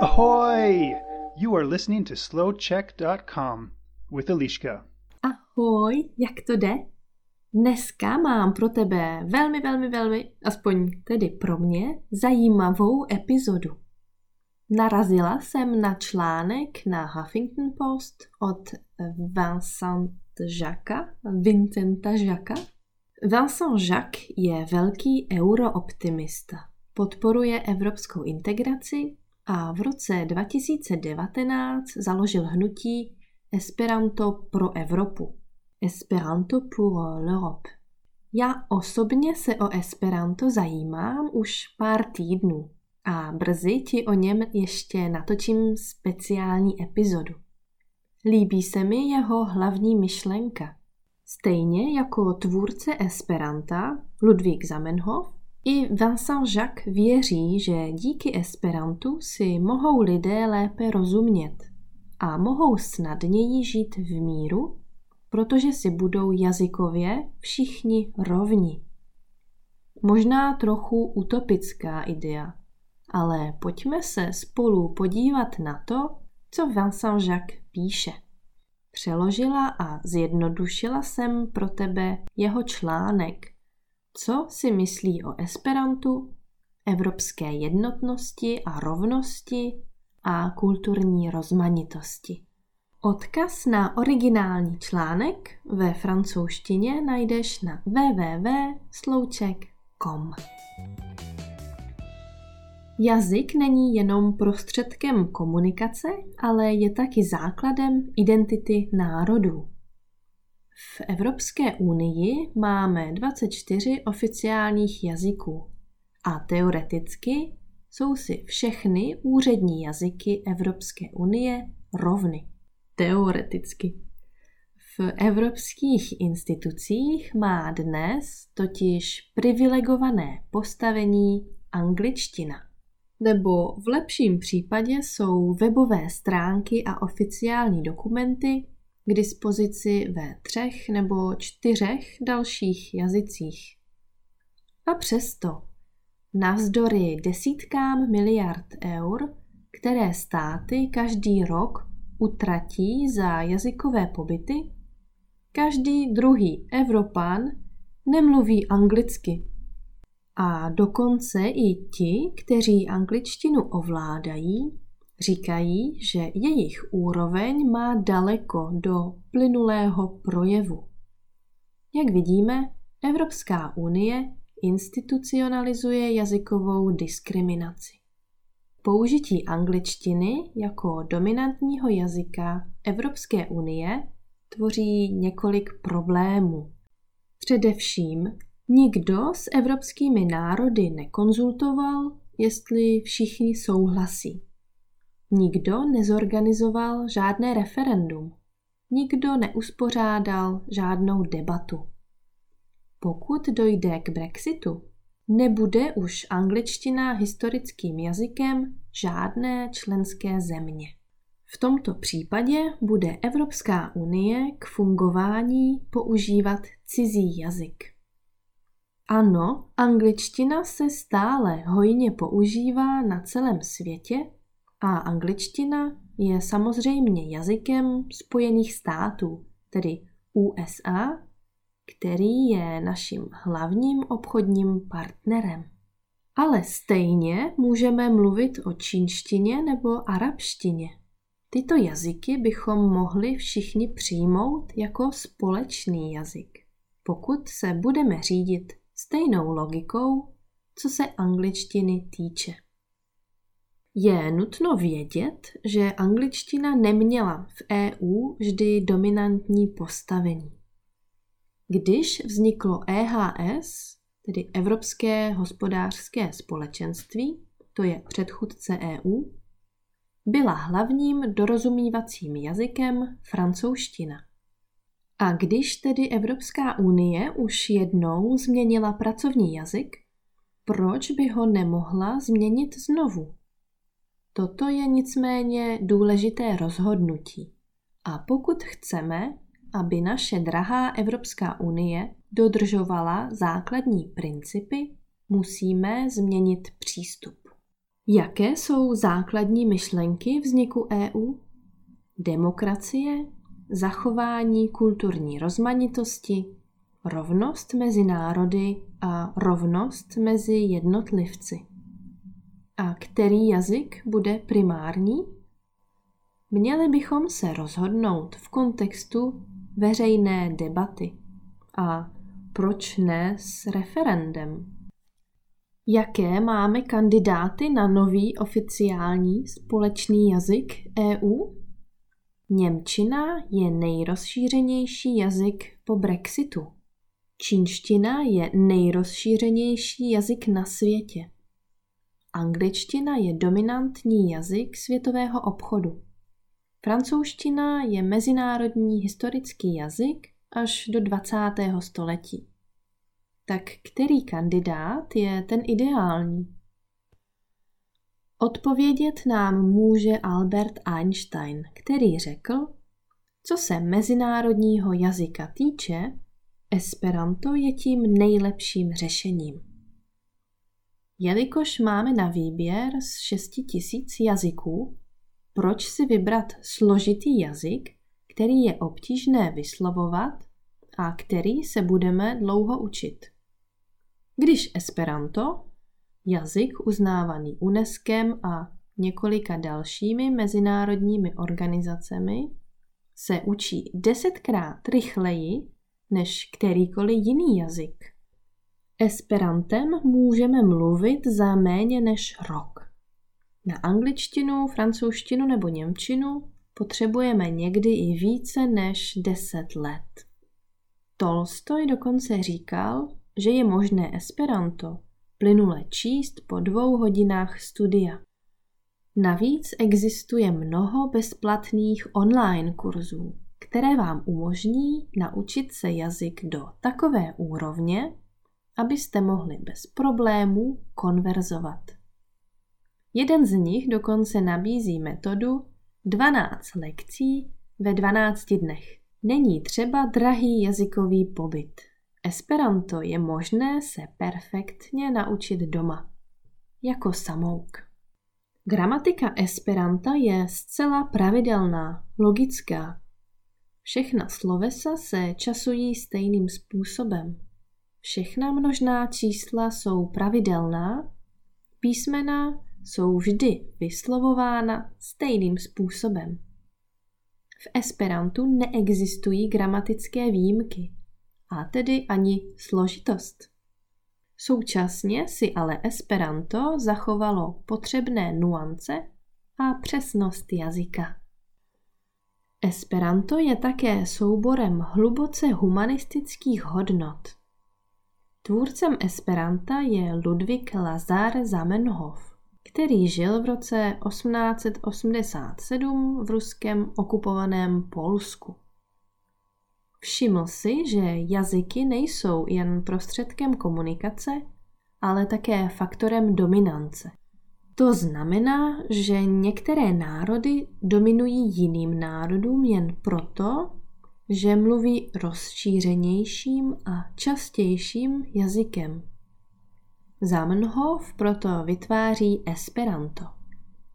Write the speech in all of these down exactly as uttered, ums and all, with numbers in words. Ahoy! You are listening to slow czech dot com with Eliška. Ahoj, jak to jde? Dneska mám pro tebe velmi, velmi, velmi, aspoň tedy pro mě, zajímavou epizodu. Narazila jsem na článek na Huffington Post od Vincent Jacques, Vincenta Jacques. Vincent Jacques je velký eurooptimista. Podporuje evropskou integraci a v roce dva tisíce devatenáct založil hnutí Esperanto pro Evropu. Esperanto pour l'Europe. Já osobně se o Esperanto zajímám už pár týdnů a brzy ti o něm ještě natočím speciální epizodu. Líbí se mi jeho hlavní myšlenka. Stejně jako tvůrce Esperanta Ludwig Zamenhof, i Vincent Jacques věří, že díky Esperantu si mohou lidé lépe rozumět a mohou snadněji žít v míru, protože si budou jazykově všichni rovni. Možná trochu utopická idea, ale pojďme se spolu podívat na to, co Vincent Jacques píše. Přeložila a zjednodušila jsem pro tebe jeho článek Co si myslí o Esperantu, evropské jednotnosti a rovnosti a kulturní rozmanitosti. Odkaz na originální článek ve francouzštině najdeš na w w w tečka slow czech tečka com. Jazyk není jenom prostředkem komunikace, ale je taky základem identity národů. V Evropské unii máme dvacet čtyři oficiálních jazyků a teoreticky jsou si všechny úřední jazyky Evropské unie rovny. Teoreticky. V evropských institucích má dnes totiž privilegované postavení angličtina. Nebo v lepším případě jsou webové stránky a oficiální dokumenty k dispozici ve třech nebo čtyřech dalších jazycích. A přesto, navzdory desítkám miliard eur, které státy každý rok utratí za jazykové pobyty, každý druhý Evropan nemluví anglicky. A dokonce i ti, kteří angličtinu ovládají, říkají, že jejich úroveň má daleko do plynulého projevu. Jak vidíme, Evropská unie institucionalizuje jazykovou diskriminaci. Použití angličtiny jako dominantního jazyka Evropské unie tvoří několik problémů. Především nikdo s evropskými národy nekonzultoval, jestli všichni souhlasí. Nikdo nezorganizoval žádné referendum. Nikdo neuspořádal žádnou debatu. Pokud dojde k Brexitu, nebude už angličtina historickým jazykem žádné členské země. V tomto případě bude Evropská unie k fungování používat cizí jazyk. Ano, angličtina se stále hojně používá na celém světě a angličtina je samozřejmě jazykem Spojených států, tedy U S A, který je naším hlavním obchodním partnerem. Ale stejně můžeme mluvit o čínštině nebo arabštině. Tyto jazyky bychom mohli všichni přijmout jako společný jazyk, pokud se budeme řídit stejnou logikou, co se angličtiny týče. Je nutno vědět, že angličtina neměla v E U vždy dominantní postavení. Když vzniklo E H S, tedy Evropské hospodářské společenství, to je předchůdce E U, byla hlavním dorozumívacím jazykem francouzština. A když tedy Evropská unie už jednou změnila pracovní jazyk, proč by ho nemohla změnit znovu? Toto je nicméně důležité rozhodnutí. A pokud chceme, aby naše drahá Evropská unie dodržovala základní principy, musíme změnit přístup. Jaké jsou základní myšlenky vzniku E U? Demokracie, zachování kulturní rozmanitosti, rovnost mezi národy a rovnost mezi jednotlivci. A který jazyk bude primární? Měli bychom se rozhodnout v kontextu veřejné debaty a proč ne s referendem. Jaké máme kandidáty na nový oficiální společný jazyk E U? Němčina je nejrozšířenější jazyk po Brexitu. Čínština je nejrozšířenější jazyk na světě. Angličtina je dominantní jazyk světového obchodu. Francouzština je mezinárodní historický jazyk až do dvacátého století. Tak který kandidát je ten ideální? Odpovědět nám může Albert Einstein, který řekl, co se mezinárodního jazyka týče, Esperanto je tím nejlepším řešením. Jelikož máme na výběr z šesti tisíc jazyků, proč si vybrat složitý jazyk, který je obtížné vyslovovat a který se budeme dlouho učit? Když Esperanto, jazyk uznávaný UNESCem a několika dalšími mezinárodními organizacemi, se učí desetkrát rychleji než kterýkoliv jiný jazyk. Esperantem můžeme mluvit za méně než rok. Na angličtinu, francouzštinu nebo němčinu potřebujeme někdy i více než deset let. Tolstoj dokonce říkal, že je možné Esperanto plynule číst po dvou hodinách studia. Navíc existuje mnoho bezplatných online kurzů, které vám umožní naučit se jazyk do takové úrovně, abyste mohli bez problémů konverzovat. Jeden z nich dokonce nabízí metodu dvanáct lekcí ve dvanácti dnech. Není třeba drahý jazykový pobyt. Esperanto je možné se perfektně naučit doma, jako samouk. Gramatika Esperanta je zcela pravidelná, logická. Všechna slovesa se časují stejným způsobem. Všechna množná čísla jsou pravidelná, písmena jsou vždy vyslovována stejným způsobem. V Esperantu neexistují gramatické výjimky, a tedy ani složitost. Současně si ale Esperanto zachovalo potřebné nuance a přesnost jazyka. Esperanto je také souborem hluboce humanistických hodnot. Tvůrcem Esperanta je Ludvík Lazár Zamenhof, který žil v roce osmnáct osmdesát sedm v ruském okupovaném Polsku. Všiml si, že jazyky nejsou jen prostředkem komunikace, ale také faktorem dominance. To znamená, že některé národy dominují jiným národům jen proto, že mluví rozšířenějším a častějším jazykem. Zamenhof proto vytváří Esperanto,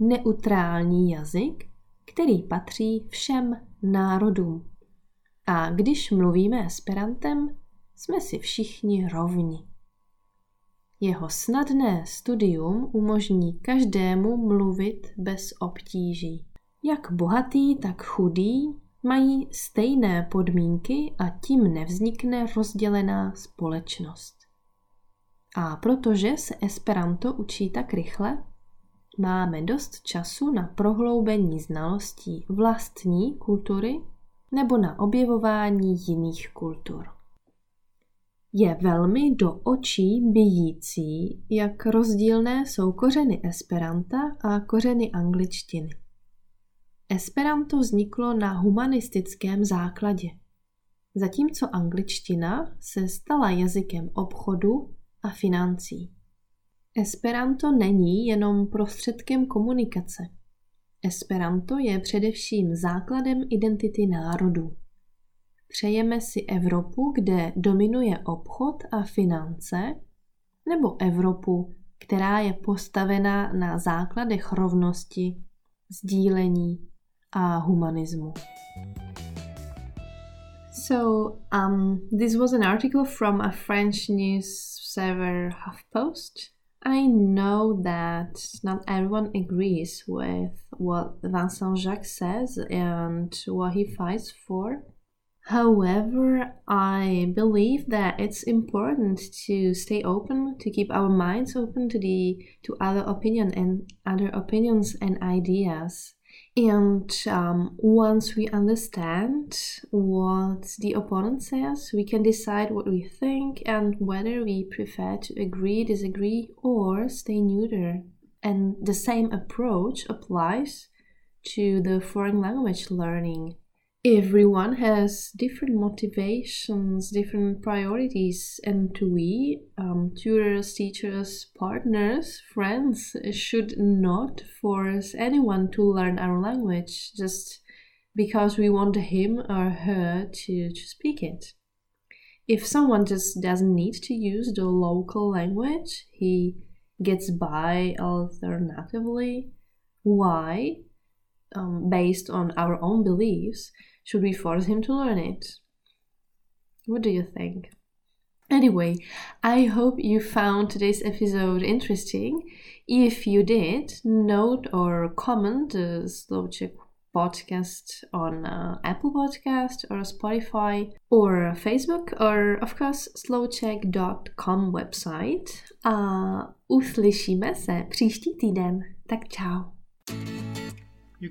neutrální jazyk, který patří všem národům. A když mluvíme esperantem, jsme si všichni rovni. Jeho snadné studium umožní každému mluvit bez obtíží. Jak bohatý, tak chudý mají stejné podmínky a tím nevznikne rozdělená společnost. A protože se Esperanto učí tak rychle, máme dost času na prohloubení znalostí vlastní kultury nebo na objevování jiných kultur. Je velmi do očí bijící, jak rozdílné jsou kořeny Esperanta a kořeny angličtiny. Esperanto vzniklo na humanistickém základě, zatímco angličtina se stala jazykem obchodu a financí. Esperanto není jenom prostředkem komunikace. Esperanto je především základem identity národů. Přejeme si Evropu, kde dominuje obchod a finance, nebo Evropu, která je postavena na základech rovnosti, sdílení a humanismu. So, um, this was an article from a French news server HuffPost. I know that not everyone agrees with what Vincent Jacques says and what he fights for. However, I believe that it's important to stay open, to keep our minds open to the to other opinion and other opinions and ideas. And um, once we understand what the opponent says, we can decide what we think and whether we prefer to agree, disagree, or stay neutral. And the same approach applies to the foreign language learning. Everyone has different motivations, different priorities, and we, um, tutors, teachers, partners, friends, should not force anyone to learn our language just because we want him or her to, to speak it. If someone just doesn't need to use the local language, he gets by alternatively. Why? Um, based on our own beliefs, should we force him to learn it? What do you think? Anyway, I hope you found today's episode interesting. If you did, note or comment the Slow Czech podcast on uh, Apple Podcast or Spotify or Facebook or, of course, slow czech dot com website. A uslyšíme se příští týden. Tak čau. You